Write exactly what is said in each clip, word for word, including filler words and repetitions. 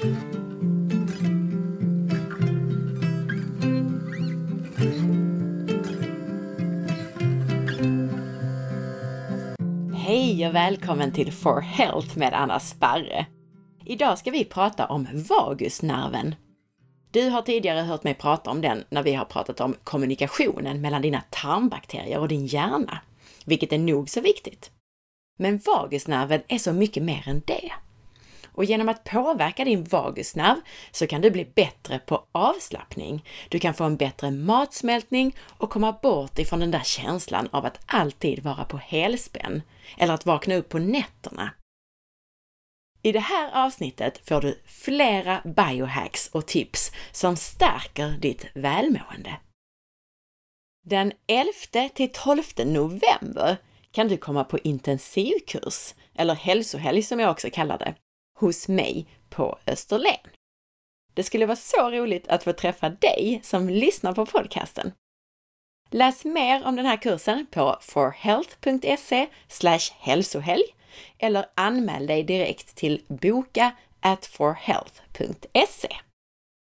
Hej och välkommen till For Health med Anna Sparre. Idag ska vi prata om vagusnerven. Du har tidigare hört mig prata om den när vi har pratat om kommunikationen mellan dina tarmbakterier och din hjärna, vilket är nog så viktigt. Men vagusnerven är så mycket mer än det. Och genom att påverka din vagusnerv så kan du bli bättre på avslappning. Du kan få en bättre matsmältning och komma bort ifrån den där känslan av att alltid vara på helspänn eller att vakna upp på nätterna. I det här avsnittet får du flera biohacks och tips som stärker ditt välmående. Den elfte till tolfte november kan du komma på intensivkurs, eller hälsohelg som jag också kallar det, hos mig på Österlen. Det skulle vara så roligt att få träffa dig som lyssnar på podcasten. Läs mer om den här kursen på forhealth punkt se slash hälsohelg eller anmäl dig direkt till boka at forhealth punkt se.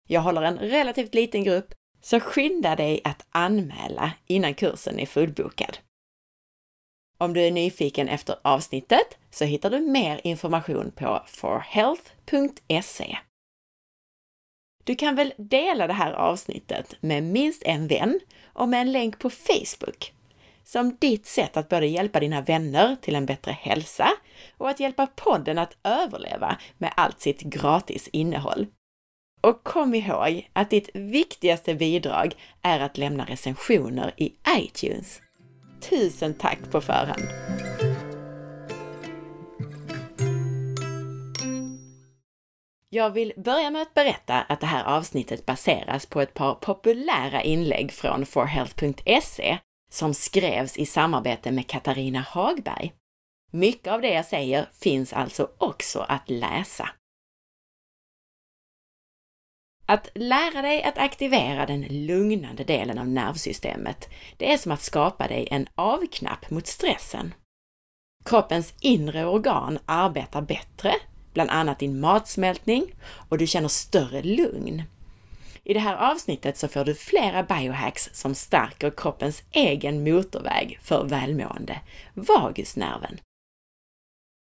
Jag håller en relativt liten grupp, så skynda dig att anmäla innan kursen är fullbokad. Om du är nyfiken efter avsnittet så hittar du mer information på forhealth punkt se. Du kan väl dela det här avsnittet med minst en vän och med en länk på Facebook, som ditt sätt att både hjälpa dina vänner till en bättre hälsa och att hjälpa podden att överleva med allt sitt gratis innehåll. Och kom ihåg att ditt viktigaste bidrag är att lämna recensioner i iTunes. Tusen tack på förhand! Jag vill börja med att berätta att det här avsnittet baseras på ett par populära inlägg från forhealth punkt se som skrevs i samarbete med Katarina Hagberg. Mycket av det jag säger finns alltså också att läsa. Att lära dig att aktivera den lugnande delen av nervsystemet, det är som att skapa dig en avknapp mot stressen. Kroppens inre organ arbetar bättre, bland annat din matsmältning, och du känner större lugn. I det här avsnittet så får du flera biohacks som stärker kroppens egen motorväg för välmående, vagusnerven.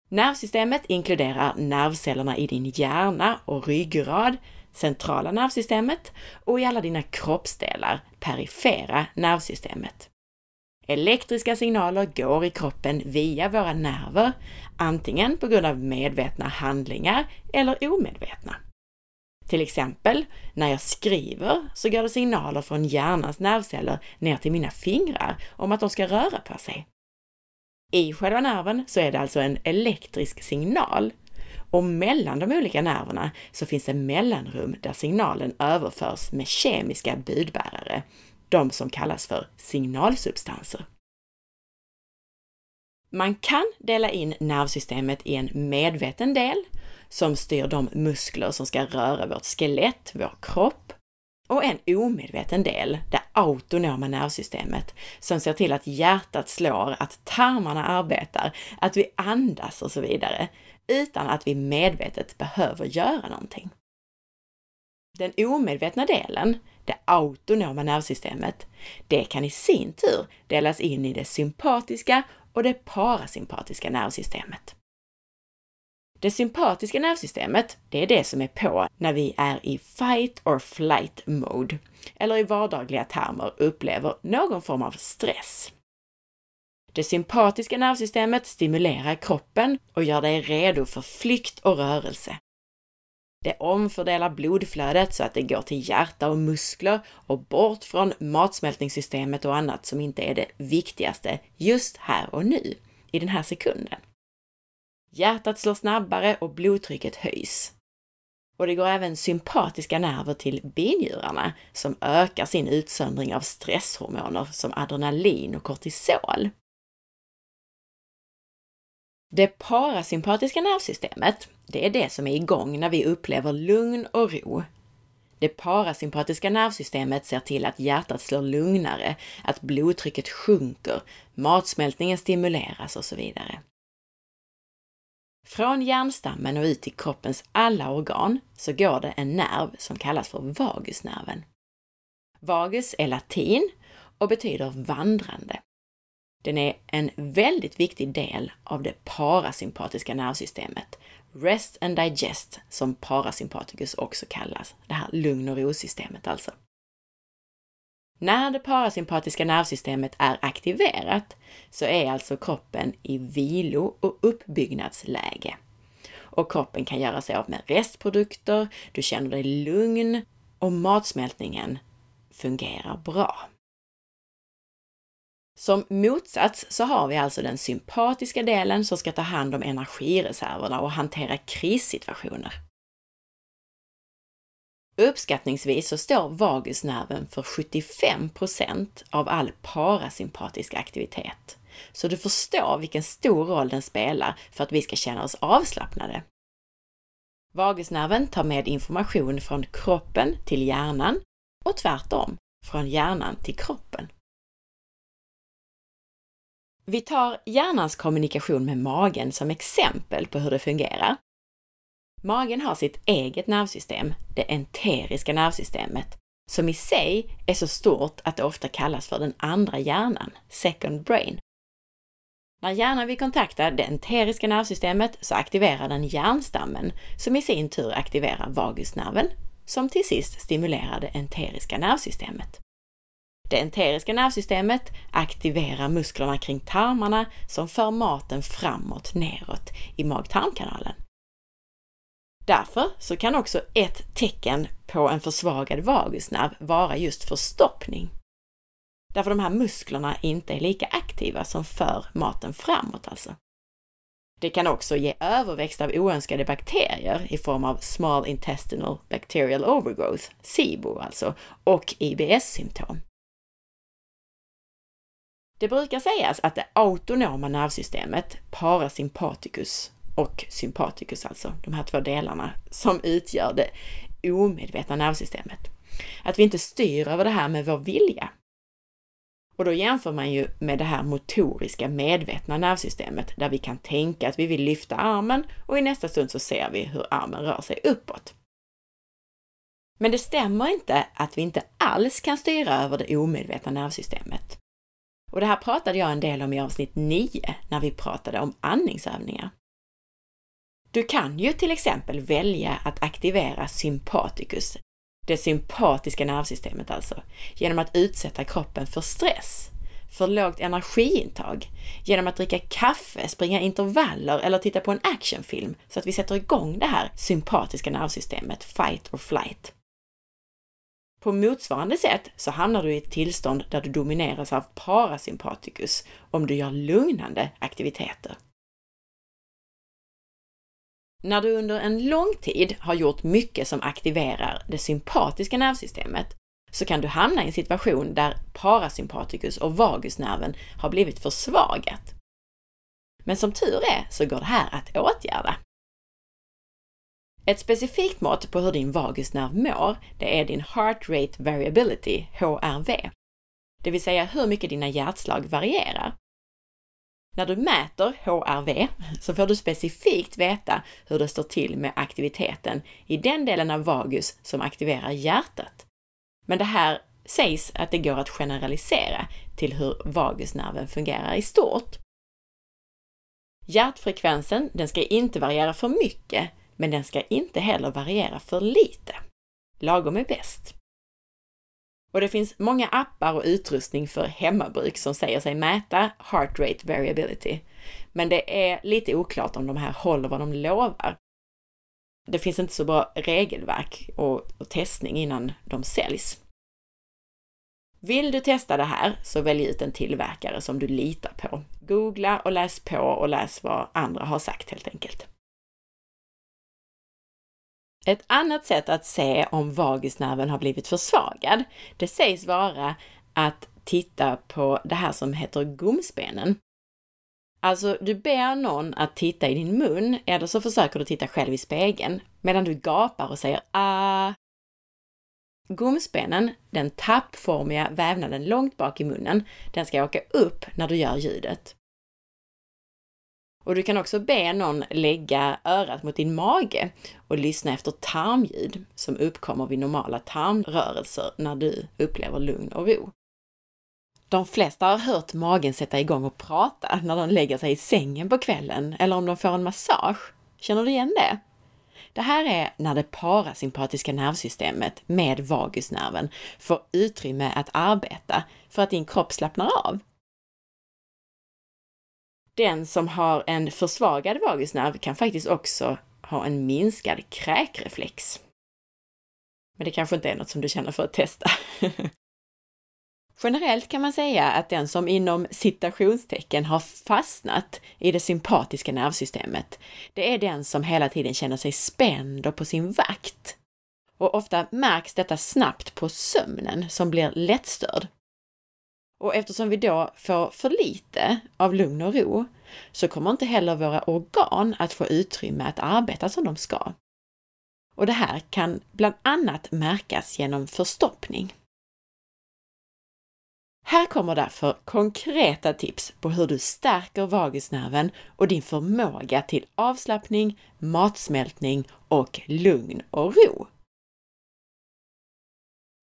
Nervsystemet inkluderar nervcellerna i din hjärna och ryggrad, centrala nervsystemet och i alla dina kroppsdelar, perifera nervsystemet. Elektriska signaler går i kroppen via våra nerver, antingen på grund av medvetna handlingar eller omedvetna. Till exempel, när jag skriver så går det signaler från hjärnans nervceller ner till mina fingrar om att de ska röra på sig. I själva nerven så är det alltså en elektrisk signal, och mellan de olika nerverna så finns det mellanrum där signalen överförs med kemiska budbärare, de som kallas för signalsubstanser. Man kan dela in nervsystemet i en medveten del som styr de muskler som ska röra vårt skelett, vår kropp, och en omedveten del, det autonoma nervsystemet, som ser till att hjärtat slår, att tarmarna arbetar, att vi andas och så vidare, utan att vi medvetet behöver göra någonting. Den omedvetna delen, det autonoma nervsystemet, det kan i sin tur delas in i det sympatiska och det parasympatiska nervsystemet. Det sympatiska nervsystemet, det är det som är på när vi är i fight or flight mode, eller i vardagliga termer upplever någon form av stress. Det sympatiska nervsystemet stimulerar kroppen och gör dig redo för flykt och rörelse. Det omfördelar blodflödet så att det går till hjärta och muskler och bort från matsmältningssystemet och annat som inte är det viktigaste just här och nu, i den här sekunden. Hjärtat slår snabbare och blodtrycket höjs. Och det går även sympatiska nerver till binjurarna som ökar sin utsöndring av stresshormoner som adrenalin och kortisol. Det parasympatiska nervsystemet, det är det som är igång när vi upplever lugn och ro. Det parasympatiska nervsystemet ser till att hjärtat slår lugnare, att blodtrycket sjunker, matsmältningen stimuleras och så vidare. Från hjärnstammen och ut till kroppens alla organ så går det en nerv som kallas för vagusnerven. Vagus är latin och betyder vandrande. Den är en väldigt viktig del av det parasympatiska nervsystemet. Rest and digest, som parasympatikus också kallas. Det här lugn- och rosystemet alltså. När det parasympatiska nervsystemet är aktiverat så är alltså kroppen i vilo- och uppbyggnadsläge. Och kroppen kan göra sig av med restprodukter, du känner dig lugn och matsmältningen fungerar bra. Som motsats så har vi alltså den sympatiska delen som ska ta hand om energireserverna och hantera krissituationer. Uppskattningsvis så står vagusnerven för sjuttiofem procent av all parasympatisk aktivitet. Så du förstår vilken stor roll den spelar för att vi ska känna oss avslappnade. Vagusnerven tar med information från kroppen till hjärnan och tvärtom, från hjärnan till kroppen. Vi tar hjärnans kommunikation med magen som exempel på hur det fungerar. Magen har sitt eget nervsystem, det enteriska nervsystemet, som i sig är så stort att det ofta kallas för den andra hjärnan, second brain. När hjärnan vill kontakta det enteriska nervsystemet så aktiverar den hjärnstammen, som i sin tur aktiverar vagusnerven, som till sist stimulerar det enteriska nervsystemet. Det enteriska nervsystemet aktiverar musklerna kring tarmarna som för maten framåt, neråt i mag-tarmkanalen. Därför så kan också ett tecken på en försvagad vagusnerv vara just förstoppning. Därför de här musklerna inte är lika aktiva som för maten framåt alltså. Det kan också ge överväxt av oönskade bakterier i form av Small Intestinal Bacterial Overgrowth, S I B O alltså, och I B S-symptom. Det brukar sägas att det autonoma nervsystemet, parasympaticus och sympaticus alltså, de här två delarna som utgör det omedvetna nervsystemet, att vi inte styr över det här med vår vilja. Och då jämför man ju med det här motoriska medvetna nervsystemet där vi kan tänka att vi vill lyfta armen och i nästa stund så ser vi hur armen rör sig uppåt. Men det stämmer inte att vi inte alls kan styra över det omedvetna nervsystemet. Och det här pratade jag en del om i avsnitt nio när vi pratade om andningsövningar. Du kan ju till exempel välja att aktivera sympaticus, det sympatiska nervsystemet alltså, genom att utsätta kroppen för stress, för lågt energiintag, genom att dricka kaffe, springa intervaller eller titta på en actionfilm så att vi sätter igång det här sympatiska nervsystemet, fight or flight. På motsvarande sätt så hamnar du i ett tillstånd där du domineras av parasympaticus om du gör lugnande aktiviteter. När du under en lång tid har gjort mycket som aktiverar det sympatiska nervsystemet så kan du hamna i en situation där parasympaticus och vagusnerven har blivit försvagat. Men som tur är så går det här att åtgärda. Ett specifikt mått på hur din vagusnerv mår, det är din heart rate variability, H R V. Det vill säga hur mycket dina hjärtslag varierar. När du mäter H R V så får du specifikt veta hur det står till med aktiviteten i den delen av vagus som aktiverar hjärtat. Men det här sägs att det går att generalisera till hur vagusnerven fungerar i stort. Hjärtfrekvensen, den ska inte variera för mycket. Men den ska inte heller variera för lite. Lagom är bäst. Och det finns många appar och utrustning för hemmabruk som säger sig mäta heart rate variability. Men det är lite oklart om de här håller vad de lovar. Det finns inte så bra regelverk och, och testning innan de säljs. Vill du testa det här så välj ut en tillverkare som du litar på. Googla och läs på och läs vad andra har sagt helt enkelt. Ett annat sätt att se om vagusnerven har blivit försvagad, det sägs vara att titta på det här som heter gomspenen. Alltså du ber någon att titta i din mun eller så försöker du titta själv i spegeln medan du gapar och säger ah. Gomspenen, den tappformiga vävnaden långt bak i munnen, den ska åka upp när du gör ljudet. Och du kan också be någon lägga örat mot din mage och lyssna efter tarmljud som uppkommer vid normala tarmrörelser när du upplever lugn och ro. De flesta har hört magen sätta igång och prata när de lägger sig i sängen på kvällen eller om de får en massage. Känner du igen det? Det här är när det parasympatiska nervsystemet med vagusnerven får utrymme att arbeta för att din kropp slappnar av. Den som har en försvagad vagusnerv kan faktiskt också ha en minskad kräkreflex. Men det kanske inte är något som du känner för att testa. Generellt kan man säga att den som inom citationstecken har fastnat i det sympatiska nervsystemet, det är den som hela tiden känner sig spänd och på sin vakt. Och ofta märks detta snabbt på sömnen som blir lättstörd. Och eftersom vi då får för lite av lugn och ro så kommer inte heller våra organ att få utrymme att arbeta som de ska. Och det här kan bland annat märkas genom förstoppning. Här kommer därför konkreta tips på hur du stärker vagusnerven och din förmåga till avslappning, matsmältning och lugn och ro.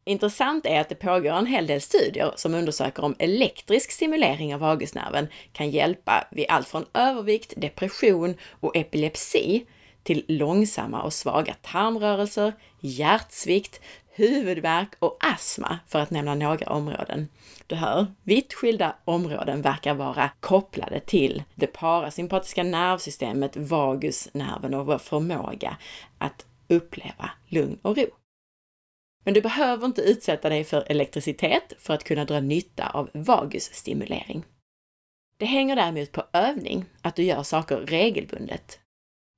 Intressant är att det pågår en hel del studier som undersöker om elektrisk stimulering av vagusnerven kan hjälpa vid allt från övervikt, depression och epilepsi till långsamma och svaga tarmrörelser, hjärtsvikt, huvudvärk och astma för att nämna några områden. Du hör, vitt skilda områden verkar vara kopplade till det parasympatiska nervsystemet, vagusnerven och vår förmåga att uppleva lugn och ro. Men du behöver inte utsätta dig för elektricitet för att kunna dra nytta av vagusstimulering. Det hänger däremot på övning att du gör saker regelbundet.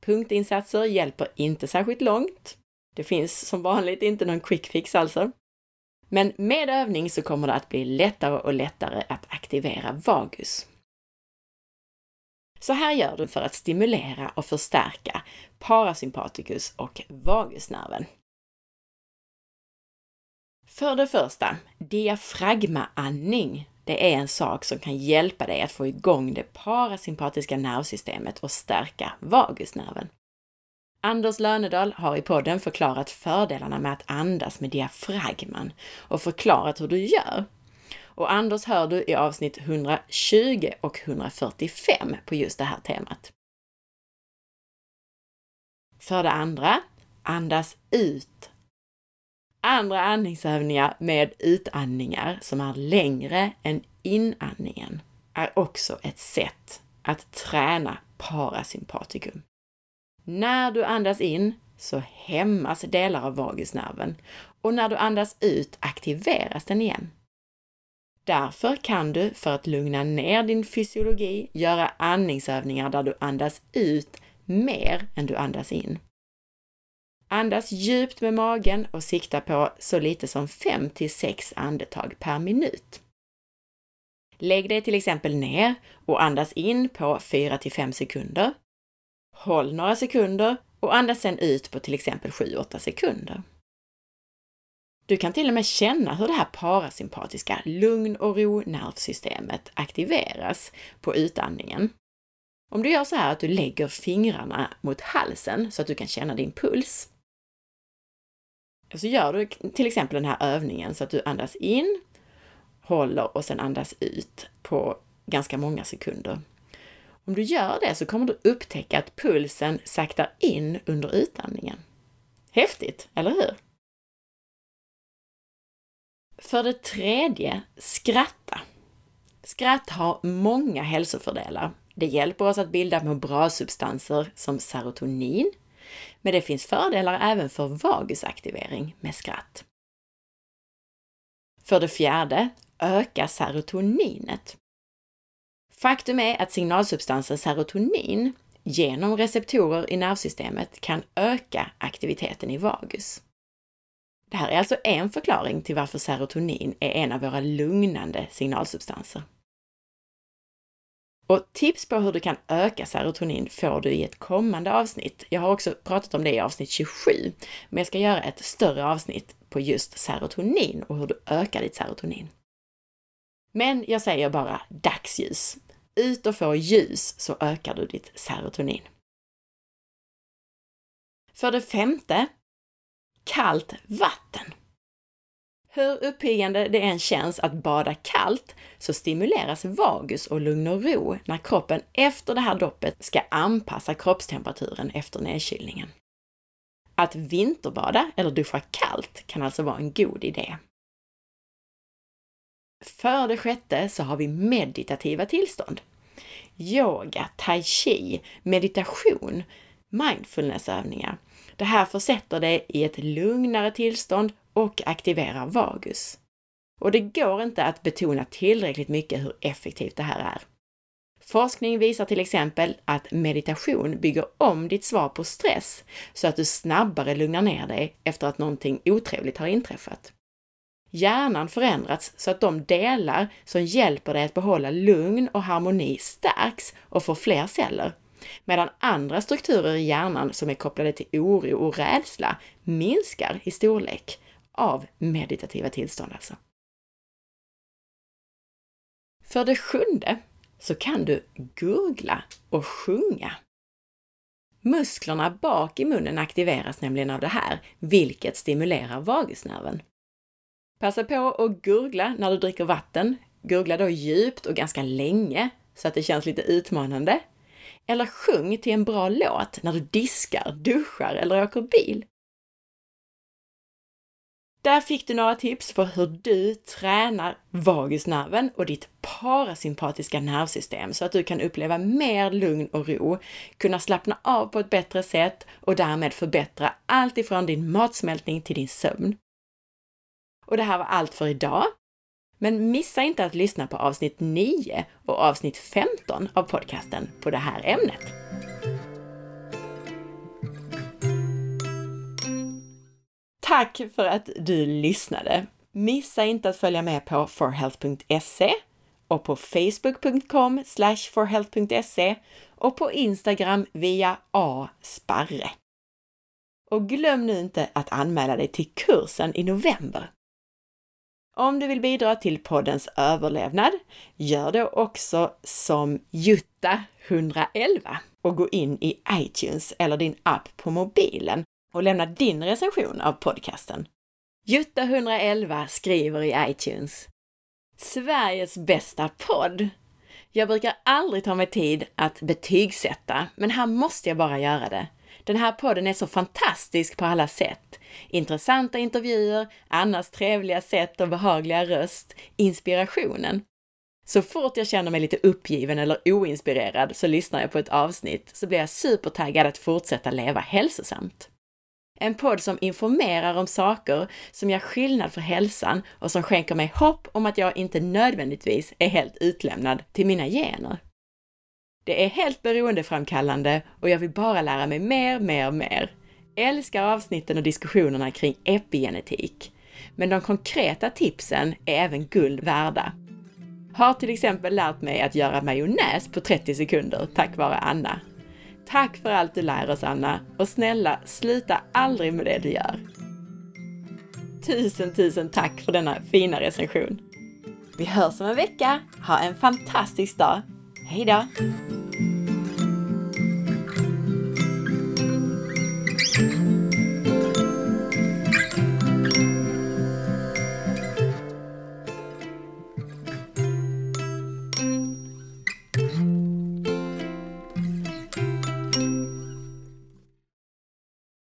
Punktinsatser hjälper inte särskilt långt. Det finns som vanligt inte någon quick fix alltså. Men med övning så kommer det att bli lättare och lättare att aktivera vagus. Så här gör du för att stimulera och förstärka parasympaticus och vagusnerven. För det första, diafragmaandning. Det är en sak som kan hjälpa dig att få igång det parasympatiska nervsystemet och stärka vagusnerven. Anders Lönedal har i podden förklarat fördelarna med att andas med diafragman och förklarat hur du gör. Och Anders hör du i avsnitt etthundratjugo och etthundrafyrtiofem på just det här temat. För det andra, andas ut. Andra andningsövningar med utandningar som är längre än inandningen är också ett sätt att träna parasympatikum. När du andas in så hämmas delar av vagusnerven och när du andas ut aktiveras den igen. Därför kan du för att lugna ner din fysiologi göra andningsövningar där du andas ut mer än du andas in. Andas djupt med magen och sikta på så lite som fem till sex andetag per minut. Lägg dig till exempel ner och andas in på fyra till fem sekunder. Håll några sekunder och andas sedan ut på till exempel sju till åtta sekunder. Du kan till och med känna hur det här parasympatiska lugn- och ro-nervsystemet aktiveras på utandningen. Om du gör så här att du lägger fingrarna mot halsen så att du kan känna din puls. Så gör du till exempel den här övningen så att du andas in, håller och sedan andas ut på ganska många sekunder. Om du gör det så kommer du upptäcka att pulsen saktar in under utandningen. Häftigt, eller hur? För det tredje, skratta. Skratt har många hälsofördelar. Det hjälper oss att bilda må bra-substanser som serotonin, men det finns fördelar även för vagusaktivering med skratt. För det fjärde, öka serotoninet. Faktum är att signalsubstansen serotonin genom receptorer i nervsystemet kan öka aktiviteten i vagus. Det här är alltså en förklaring till varför serotonin är en av våra lugnande signalsubstanser. Och tips på hur du kan öka serotonin får du i ett kommande avsnitt. Jag har också pratat om det i avsnitt tjugosju, men jag ska göra ett större avsnitt på just serotonin och hur du ökar ditt serotonin. Men jag säger bara dagsljus. ut och få ljus så ökar du ditt serotonin. För det femte, kallt vatten. Hur uppiggande det än känns att bada kallt så stimuleras vagus och lugn och ro när kroppen efter det här doppet ska anpassa kroppstemperaturen efter nedkylningen. Att vinterbada eller duscha kallt kan alltså vara en god idé. För det sjätte så har vi meditativa tillstånd. Yoga, tai chi, meditation, mindfulnessövningar. Det här försätter dig i ett lugnare tillstånd och aktiverar vagus. Och det går inte att betona tillräckligt mycket hur effektivt det här är. Forskning visar till exempel att meditation bygger om ditt svar på stress så att du snabbare lugnar ner dig efter att någonting otrevligt har inträffat. Hjärnan förändras så att de delar som hjälper dig att behålla lugn och harmoni stärks och får fler celler, medan andra strukturer i hjärnan som är kopplade till oro och rädsla minskar i storlek av meditativa tillstånd alltså. För det sjunde så kan du gurgla och sjunga. Musklerna bak i munnen aktiveras nämligen av det här, vilket stimulerar vagusnerven. Passa på att gurgla när du dricker vatten. Gurgla då djupt och ganska länge så att det känns lite utmanande. Eller sjung till en bra låt när du diskar, duschar eller åker bil. Där fick du några tips för hur du tränar vagusnerven och ditt parasympatiska nervsystem så att du kan uppleva mer lugn och ro, kunna slappna av på ett bättre sätt och därmed förbättra allt ifrån din matsmältning till din sömn. Och det här var allt för idag. Men missa inte att lyssna på avsnitt nio och avsnitt femton av podcasten på det här ämnet. Tack för att du lyssnade. Missa inte att följa med på for health punkt se och på facebook punkt com slash for health punkt se och på Instagram via A. Sparre. Och glöm nu inte att anmäla dig till kursen i november. Om du vill bidra till poddens överlevnad, gör det också som Jutta ett ett ett och gå in i iTunes eller din app på mobilen och lämna din recension av podcasten. Jutta ett ett ett skriver i iTunes: Sveriges bästa podd! Jag brukar aldrig ta mig tid att betygsätta, men här måste jag bara göra det. Den här podden är så fantastisk på alla sätt. Intressanta intervjuer, Annas trevliga sätt och behagliga röst, inspirationen. Så fort jag känner mig lite uppgiven eller oinspirerad så lyssnar jag på ett avsnitt så blir jag supertaggad att fortsätta leva hälsosamt. En podd som informerar om saker som gör skillnad för hälsan och som skänker mig hopp om att jag inte nödvändigtvis är helt utlämnad till mina gener. Det är helt beroendeframkallande och jag vill bara lära mig mer, mer, mer. Älskar avsnitten och diskussionerna kring epigenetik. Men de konkreta tipsen är även guld värda. Har till exempel lärt mig att göra majonnäs på trettio sekunder tack vare Anna. Tack för allt du lär oss, Anna, och snälla, sluta aldrig med det du gör. Tusen, tusen tack för denna fina recension. Vi hörs om en vecka. Ha en fantastisk dag. Hej då!